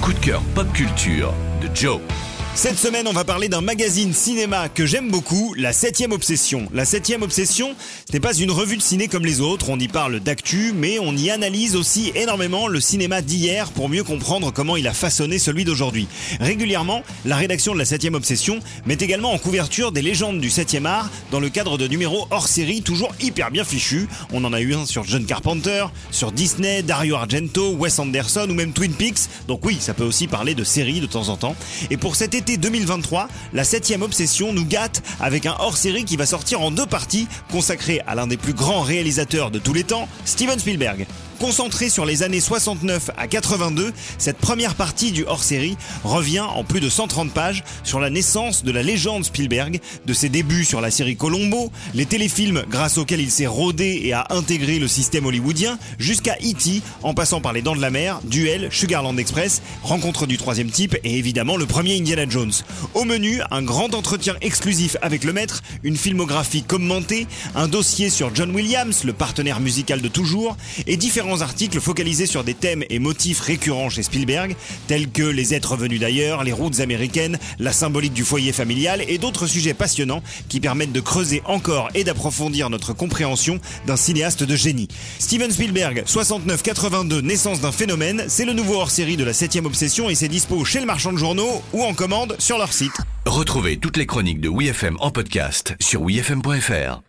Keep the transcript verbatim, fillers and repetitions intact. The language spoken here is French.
coup de cœur pop culture de Joe. Cette semaine, on va parler d'un magazine cinéma que j'aime beaucoup, La Septième Obsession. La Septième Obsession, ce n'est pas une revue de ciné comme les autres, on y parle d'actu, mais on y analyse aussi énormément le cinéma d'hier pour mieux comprendre comment il a façonné celui d'aujourd'hui. Régulièrement, la rédaction de La Septième Obsession met également en couverture des légendes du septième art dans le cadre de numéros hors série toujours hyper bien fichus. On en a eu un sur John Carpenter, sur Disney, Dario Argento, Wes Anderson ou même Twin Peaks. Donc oui, ça peut aussi parler de séries de temps en temps. Et pour cet été deux mille vingt-trois, la septième obsession nous gâte avec un hors-série qui va sortir en deux parties, consacré à l'un des plus grands réalisateurs de tous les temps, Steven Spielberg. Concentrée sur les années soixante-neuf à quatre-vingt-deux, cette première partie du hors-série revient en plus de cent trente pages sur la naissance de la légende Spielberg, de ses débuts sur la série Columbo, les téléfilms grâce auxquels il s'est rodé et a intégré le système hollywoodien, jusqu'à E T, en passant par Les Dents de la Mer, Duel, Sugarland Express, Rencontre du troisième type et évidemment le premier Indiana Jones. Au menu, un grand entretien exclusif avec le maître, une filmographie commentée, un dossier sur John Williams, le partenaire musical de toujours, et différents articles focalisés sur des thèmes et motifs récurrents chez Spielberg, tels que les êtres venus d'ailleurs, les routes américaines, la symbolique du foyer familial et d'autres sujets passionnants qui permettent de creuser encore et d'approfondir notre compréhension d'un cinéaste de génie. Steven Spielberg, soixante-neuf quatre-vingt-deux, naissance d'un phénomène, c'est le nouveau hors-série de la septième obsession et c'est dispo chez le marchand de journaux ou en commande sur leur site. Retrouvez toutes les chroniques de WeFM en podcast sur wefm point fr.